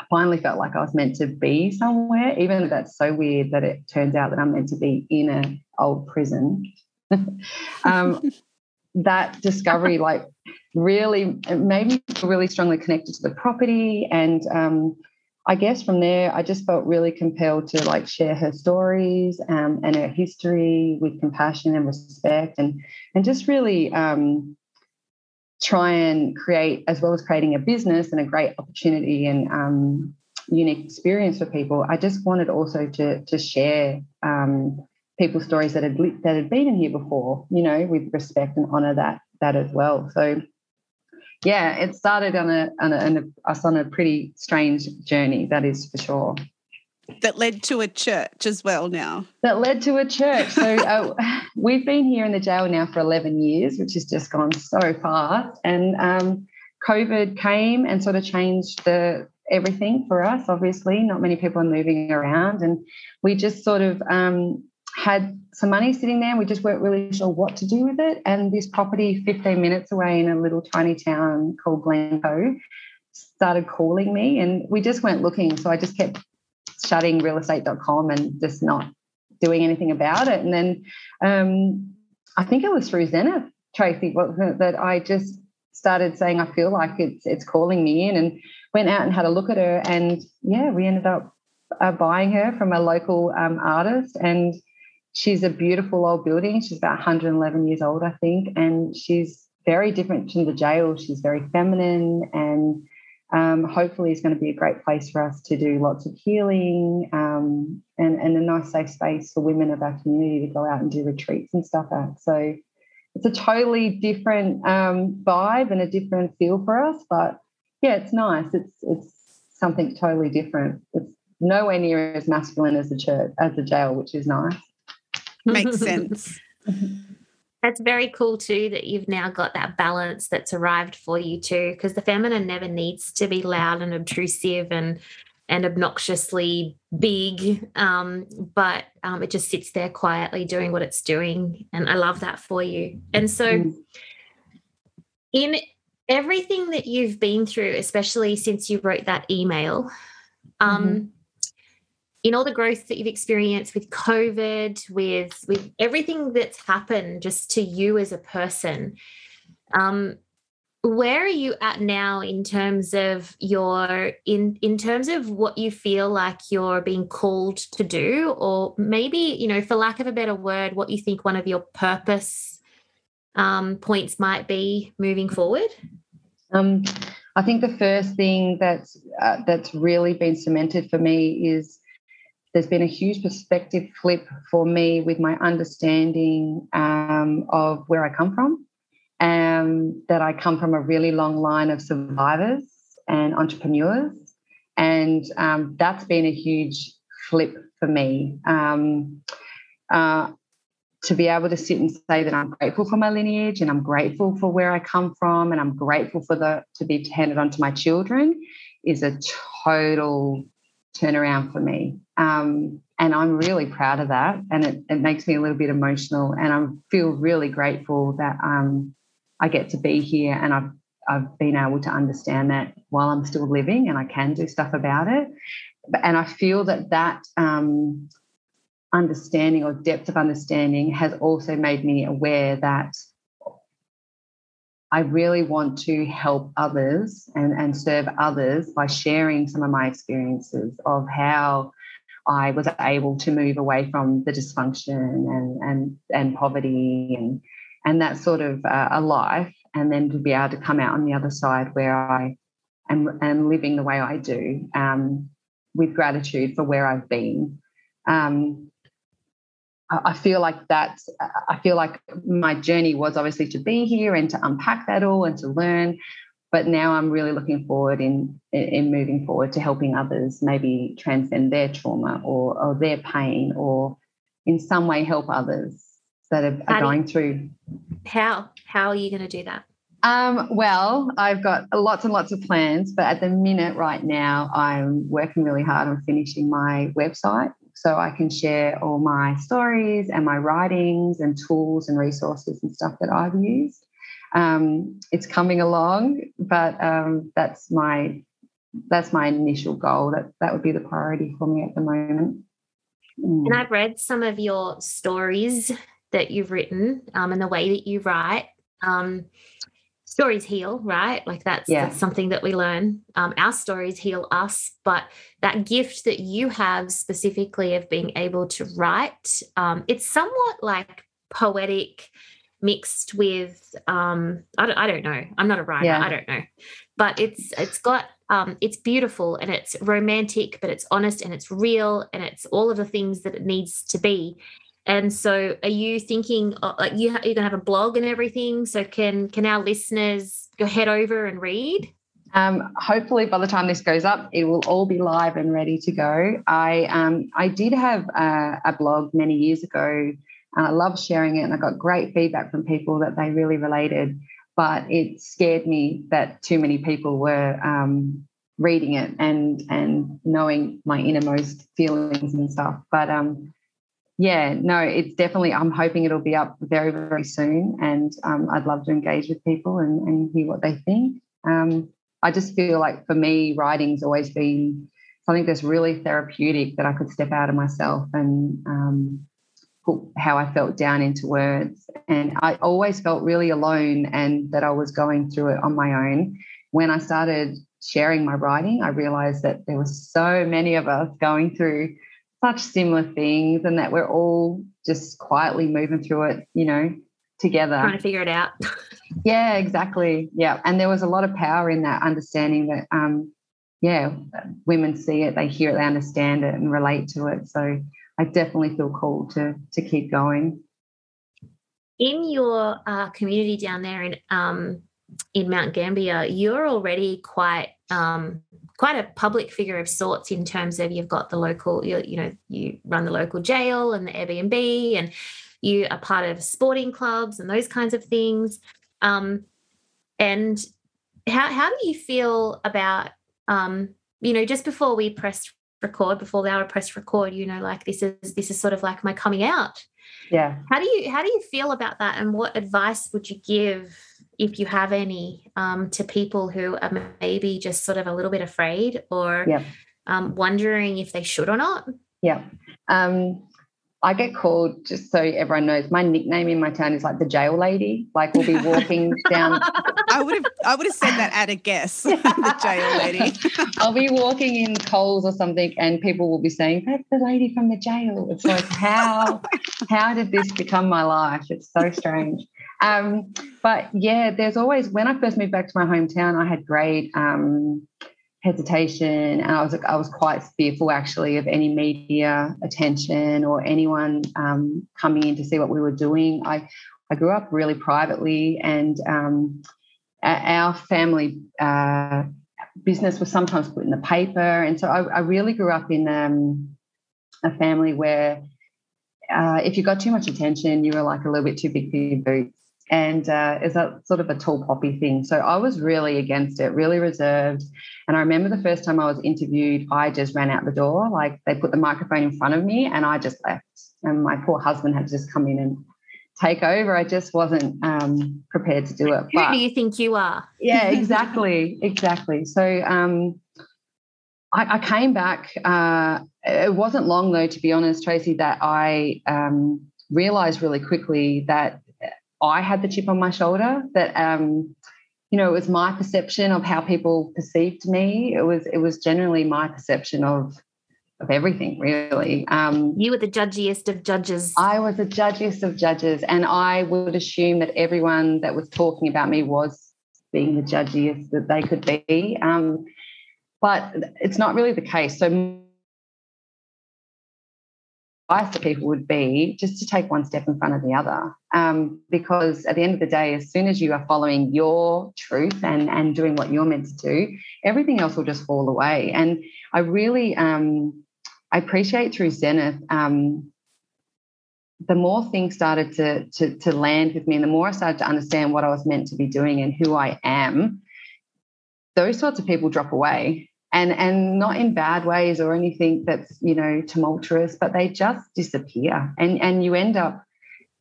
I finally felt like I was meant to be somewhere, even if that's so weird that it turns out that I'm meant to be in an old prison. um, that discovery, like, really, it made me feel really strongly connected to the property, and um, I guess from there I just felt really compelled to like share her stories um, and her history with compassion and respect, and and just really um, try and create, as well as creating a business and a great opportunity and um, unique experience for people. I just wanted also to to share um, people's stories that had that had been in here before, you know, with respect and honour that that as well. So. Yeah, it started on a, on a, on a us on a pretty strange journey, that is for sure. That led to a church as well now. That led to a church. So uh, we've been here in the jail now for eleven years, which has just gone so fast. And um, COVID came and sort of changed the everything for us, obviously. Not many people are moving around. And we just sort of um, had some money sitting there, and we just weren't really sure what to do with it. And this property fifteen minutes away in a little tiny town called Glencoe started calling me, and we just weren't looking. So I just kept shutting real estate dot com and just not doing anything about it. And then um, I think it was through Zenith, Tracy, that I just started saying, I feel like it's it's calling me in, and went out and had a look at her. And, yeah, we ended up uh, buying her from a local um, artist, and she's a beautiful old building. She's about one hundred eleven years old, I think, and she's very different from the jail. She's very feminine, and um, hopefully it's going to be a great place for us to do lots of healing um, and, and a nice safe space for women of our community to go out and do retreats and stuff at. So it's a totally different um, vibe and a different feel for us, but, yeah, it's nice. It's it's something totally different. It's nowhere near as masculine as the church, as the jail, which is nice. Makes sense. That's very cool too, that you've now got that balance that's arrived for you too, because the feminine never needs to be loud and obtrusive and and obnoxiously big, um, but um, it just sits there quietly doing what it's doing, and I love that for you. And so mm. in everything that you've been through, especially since you wrote that email, um, mm-hmm. in all the growth that you've experienced with COVID, with, with everything that's happened just to you as a person, um, where are you at now in terms of your in in terms of what you feel like you're being called to do, or maybe, you know, for lack of a better word, what you think one of your purpose um, points might be moving forward? Um, I think the first thing that's uh, that's really been cemented for me is there's been a huge perspective flip for me with my understanding um, of where I come from. Um, that I come from a really long line of survivors and entrepreneurs, and um, that's been a huge flip for me. Um, uh, to be able to sit and say that I'm grateful for my lineage, and I'm grateful for where I come from, and I'm grateful for the to be handed on to my children is a total turnaround for me. Um, and I'm really proud of that, and it, it makes me a little bit emotional, and I feel really grateful that um, I get to be here, and I've I've been able to understand that while I'm still living, and I can do stuff about it. And I feel that that um, understanding or depth of understanding has also made me aware that I really want to help others and, and serve others by sharing some of my experiences of how I was able to move away from the dysfunction and and, and poverty and And that sort of uh, a life, and then to be able to come out on the other side where I am, am living the way I do, um, with gratitude for where I've been. Um, I, I feel like that's. I feel like my journey was obviously to be here and to unpack that all and to learn, but now I'm really looking forward in in moving forward to helping others maybe transcend their trauma or or their pain, or in some way help others that are, are going through. How? How are you going to do that? Um, well, I've got lots and lots of plans, but at the minute right now I'm working really hard on finishing my website so I can share all my stories and my writings and tools and resources and stuff that I've used. Um, it's coming along, but um, that's my that's my initial goal. That, that would be the priority for me at the moment. Mm. And I've read some of your stories that you've written, um, and the way that you write. Um, stories heal, right? Like that's, yeah. that's something that we learn. Um, our stories heal us, but that gift that you have specifically of being able to write, um, it's somewhat like poetic mixed with, um, I, don't, I don't know, I'm not a writer, yeah. I don't know, but it's it's got, um, it's beautiful and it's romantic, but it's honest and it's real and it's all of the things that it needs to be. And so are you thinking, like, you ha- you're going to have a blog and everything, so can can our listeners go head over and read? Um, hopefully by the time this goes up, it will all be live and ready to go. I um, I did have a, a blog many years ago, and I loved sharing it, and I got great feedback from people that they really related, but it scared me that too many people were um, reading it and, and knowing my innermost feelings and stuff. But um yeah, no, it's definitely, I'm hoping it'll be up very, very soon, and um, I'd love to engage with people and, and hear what they think. Um, I just feel like for me, writing's always been something that's really therapeutic, that I could step out of myself and um, put how I felt down into words. And I always felt really alone and that I was going through it on my own. When I started sharing my writing, I realised that there were so many of us going through such similar things, and that we're all just quietly moving through it, you know, together. Trying to figure it out. Yeah, exactly. Yeah. And there was a lot of power in that understanding that, um, yeah, women see it, they hear it, they understand it and relate to it. So I definitely feel called to to keep going. In your uh, community down there in um, in Mount Gambier, you're already quite um, quite a public figure of sorts in terms of you've got the local, you, you know, you run the local jail and the Airbnb, and you are part of sporting clubs and those kinds of things. Um, and how how do you feel about, um, you know, just before we pressed record, before the hour pressed record, you know, like this is this is sort of like my coming out. Yeah. How do you how do you feel about that, and what advice would you give, if you have any, um, to people who are maybe just sort of a little bit afraid or yeah. um, wondering if they should or not? Yeah. Um, I get called, just so everyone knows, my nickname in my town is like the jail lady. Like we'll be walking down. I would have I would have said that at a guess, the jail lady. I'll be walking in Coles or something and people will be saying, that's the lady from the jail. It's like, how, how did this become my life? It's so strange. Um, but, yeah, there's always, when I first moved back to my hometown, I had great um, hesitation, and I was I was quite fearful actually of any media attention or anyone um, coming in to see what we were doing. I, I grew up really privately, and um, our family uh, business was sometimes put in the paper, and so I, I really grew up in um, a family where uh, if you got too much attention, you were like a little bit too big for your boots. And uh, it's a sort of a tall poppy thing. So I was really against it, really reserved. And I remember the first time I was interviewed, I just ran out the door. Like they put the microphone in front of me and I just left. And my poor husband had to just come in and take over. I just wasn't um, prepared to do it. But, who do you think you are? Yeah, exactly, exactly. So um, I, I came back. Uh, it wasn't long, though, to be honest, Tracy, that I um, realised really quickly that I had the chip on my shoulder, that, um, you know, it was my perception of how people perceived me. It was it was generally my perception of of everything, really. Um, you were the judgiest of judges. I was the judgiest of judges, and I would assume that everyone that was talking about me was being the judgiest that they could be. Um, but it's not really the case. So to people would be just to take one step in front of the other, um, because at the end of the day, as soon as you are following your truth and and doing what you're meant to do, everything else will just fall away. And I really um, I appreciate through Zenith, um, the more things started to, to, to land with me, and the more I started to understand what I was meant to be doing and who I am, those sorts of people drop away. And and not in bad ways or anything that's, you know, tumultuous, but they just disappear. And and you end up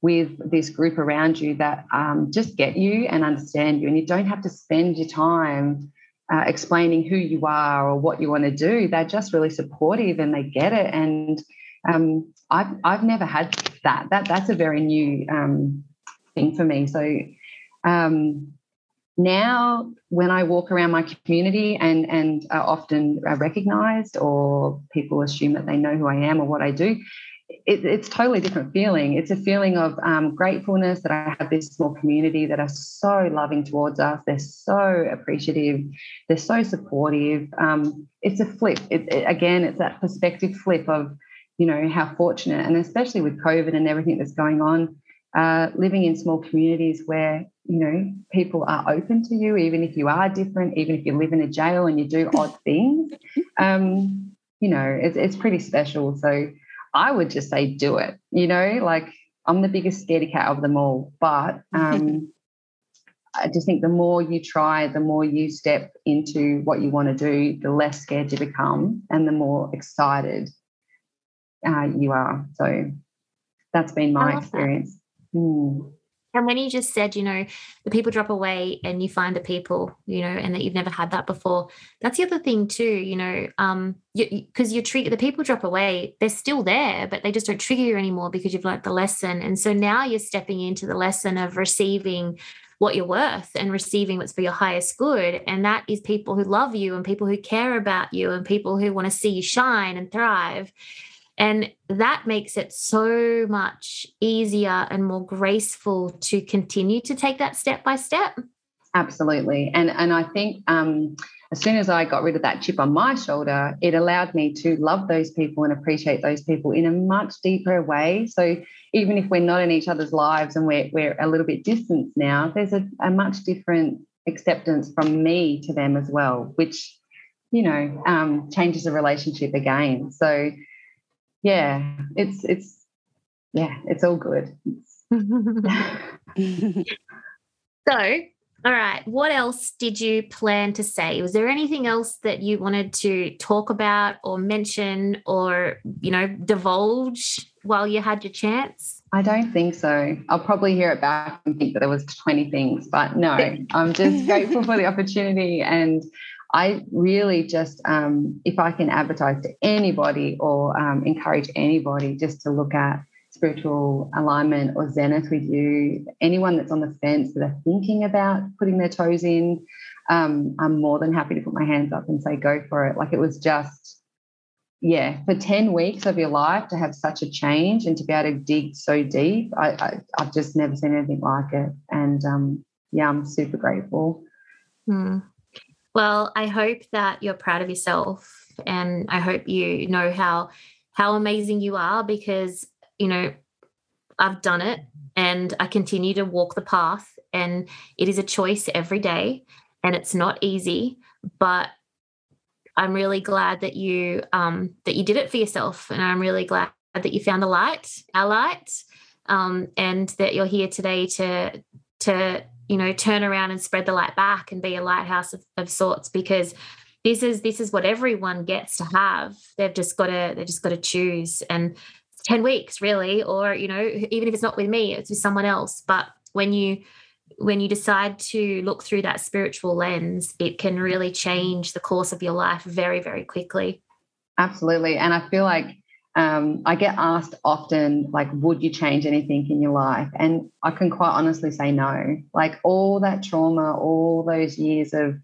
with this group around you that um, just get you and understand you, and you don't have to spend your time uh, explaining who you are or what you want to do. They're just really supportive and they get it. And um, I've I've never had that. That that's a very new um, thing for me. So. Um, Now, when I walk around my community and, and are often recognised, or people assume that they know who I am or what I do, it, it's a totally different feeling. It's a feeling of um, gratefulness that I have this small community that are so loving towards us. They're so appreciative. They're so supportive. Um, it's a flip. It, it, again, it's that perspective flip of, you know, how fortunate, and especially with COVID and everything that's going on, uh, living in small communities where, you know, people are open to you, even if you are different, even if you live in a jail and you do odd things. Um, you know, it's, it's pretty special. So I would just say do it, you know, like I'm the biggest scaredy cat of them all. But um, I just think the more you try, the more you step into what you want to do, the less scared you become and the more excited uh, you are. So that's been my experience. Mm. And when you just said, you know, the people drop away and you find the people, you know, and that you've never had that before, that's the other thing too, you know, um, because you, you're triggered, the people drop away, they're still there, but they just don't trigger you anymore because you've learnt the lesson. And so now you're stepping into the lesson of receiving what you're worth and receiving what's for your highest good. And that is people who love you and people who care about you and people who want to see you shine and thrive. And that makes it so much easier and more graceful to continue to take that step by step. Absolutely. And and I think um, as soon as I got rid of that chip on my shoulder, it allowed me to love those people and appreciate those people in a much deeper way. So even if we're not in each other's lives and we're, we're a little bit distant now, there's a, a much different acceptance from me to them as well, which, you know, um, changes the relationship again. So, yeah, it's, it's, yeah, it's all good. So, all right, what else did you plan to say? Was there anything else that you wanted to talk about or mention or, you know, divulge while you had your chance? I don't think so. I'll probably hear it back and think that there was twenty things, but no, I'm just grateful for the opportunity. And I really just, um, if I can advertise to anybody or um, encourage anybody just to look at spiritual alignment or Zenith with you, anyone that's on the fence that are thinking about putting their toes in, um, I'm more than happy to put my hands up and say go for it. Like, it was just, yeah, for ten weeks of your life to have such a change and to be able to dig so deep, I, I, I've just never seen anything like it. And, um, yeah, I'm super grateful. Hmm. Well, I hope that you're proud of yourself, and I hope you know how how amazing you are, because you know, I've done it and I continue to walk the path, and it is a choice every day and it's not easy, but I'm really glad that you, um, that you did it for yourself. And I'm really glad that you found the light, our light, um, and that you're here today to, to, you know, turn around and spread the light back and be a lighthouse of, of sorts, because this is, this is what everyone gets to have. They've just got to, they've just got to choose. And ten weeks really, or, you know, even if it's not with me, it's with someone else. But when you, when you decide to look through that spiritual lens, it can really change the course of your life very, very quickly. Absolutely. And I feel like um, I get asked often, like, would you change anything in your life? And I can quite honestly say no. Like, all that trauma, all those years of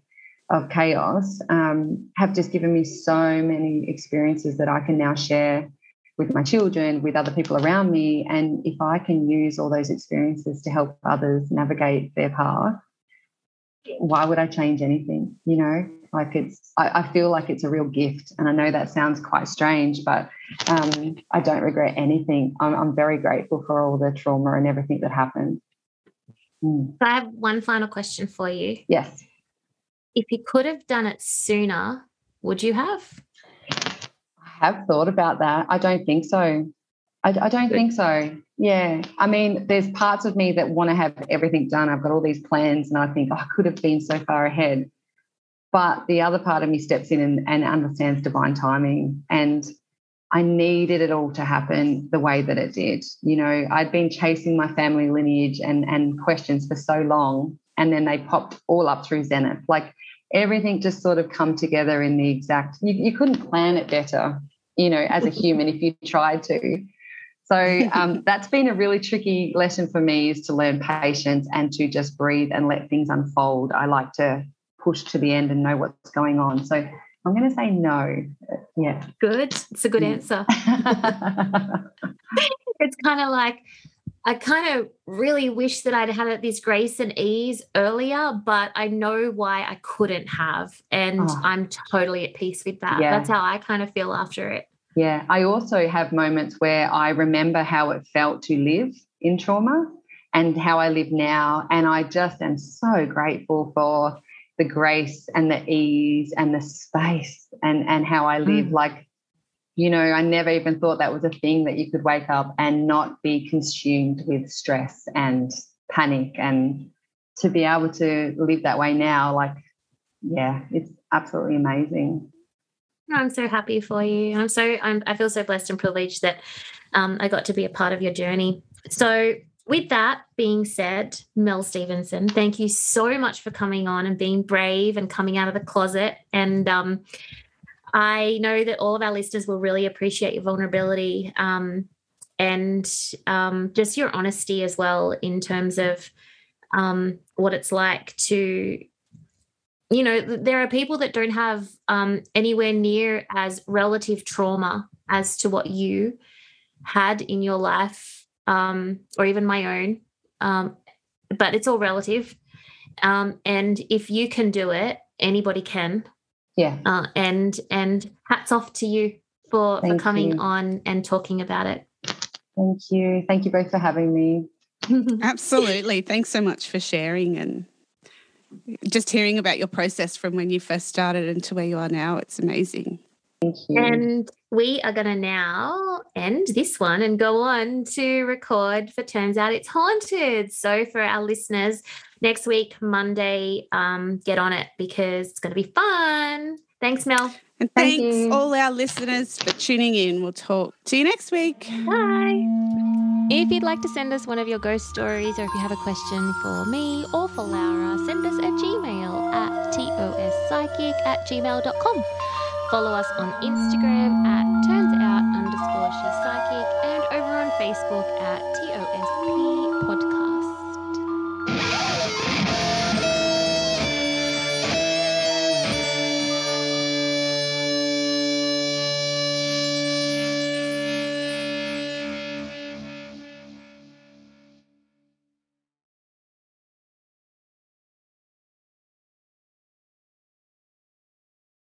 of chaos um, have just given me so many experiences that I can now share with my children, with other people around me. And if I can use all those experiences to help others navigate their path, why would I change anything? You know, like, it's, I, I feel like it's a real gift. And I know that sounds quite strange, but um, I don't regret anything. I'm, I'm very grateful for all the trauma and everything that happened. Mm. I have one final question for you. Yes. If you could have done it sooner, would you have? Have thought about that. I don't think so. I, I don't think so. Yeah. I mean, there's parts of me that want to have everything done. I've got all these plans and I think, oh, I could have been so far ahead. But the other part of me steps in and, and understands divine timing. And I needed it all to happen the way that it did. You know, I'd been chasing my family lineage and, and questions for so long, and then they popped all up through Zenith. Like, everything just sort of come together in the exact, you, you couldn't plan it better, you know, as a human if you tried to. So um, that's been a really tricky lesson for me, is to learn patience and to just breathe and let things unfold. I like to push to the end and know what's going on. So I'm going to say no. Yeah. Good. It's a good answer. It's kind of like, I kind of really wish that I'd had this grace and ease earlier, but I know why I couldn't have, and oh. I'm totally at peace with that. Yeah. That's how I kind of feel after it. Yeah. I also have moments where I remember how it felt to live in trauma and how I live now, and I just am so grateful for the grace and the ease and the space and, and how I live. Mm. Like, you know, I never even thought that was a thing, that you could wake up and not be consumed with stress and panic, and to be able to live that way now. Like, yeah, it's absolutely amazing. I'm so happy for you. I'm so, I'm, I feel so blessed and privileged that um, I got to be a part of your journey. So with that being said, Mel Stevenson, thank you so much for coming on and being brave and coming out of the closet. And, um, I know that all of our listeners will really appreciate your vulnerability um, and um, just your honesty as well, in terms of um, what it's like to you know, there are people that don't have um, anywhere near as relative trauma as to what you had in your life, um, or even my own, um, but it's all relative. Um, and if you can do it, anybody can. Yeah. Uh, and and hats off to you for, for coming you. on and talking about it. Thank you. Thank you both for having me. Absolutely. Thanks so much for sharing and just hearing about your process from when you first started and to where you are now. It's amazing. Thank you. And we are going to now end this one and go on to record for Turns Out It's Haunted. So for our listeners, next week, Monday, um, get on it because it's going to be fun. Thanks, Mel. And thanks Thank all our listeners for tuning in. We'll talk to you next week. Bye. If you'd like to send us one of your ghost stories, or if you have a question for me or for Laura, send us a Gmail at tospsychic at gmail dot com. Follow us on Instagram at turnsout underscore she's psychic and over on Facebook at tospodcast.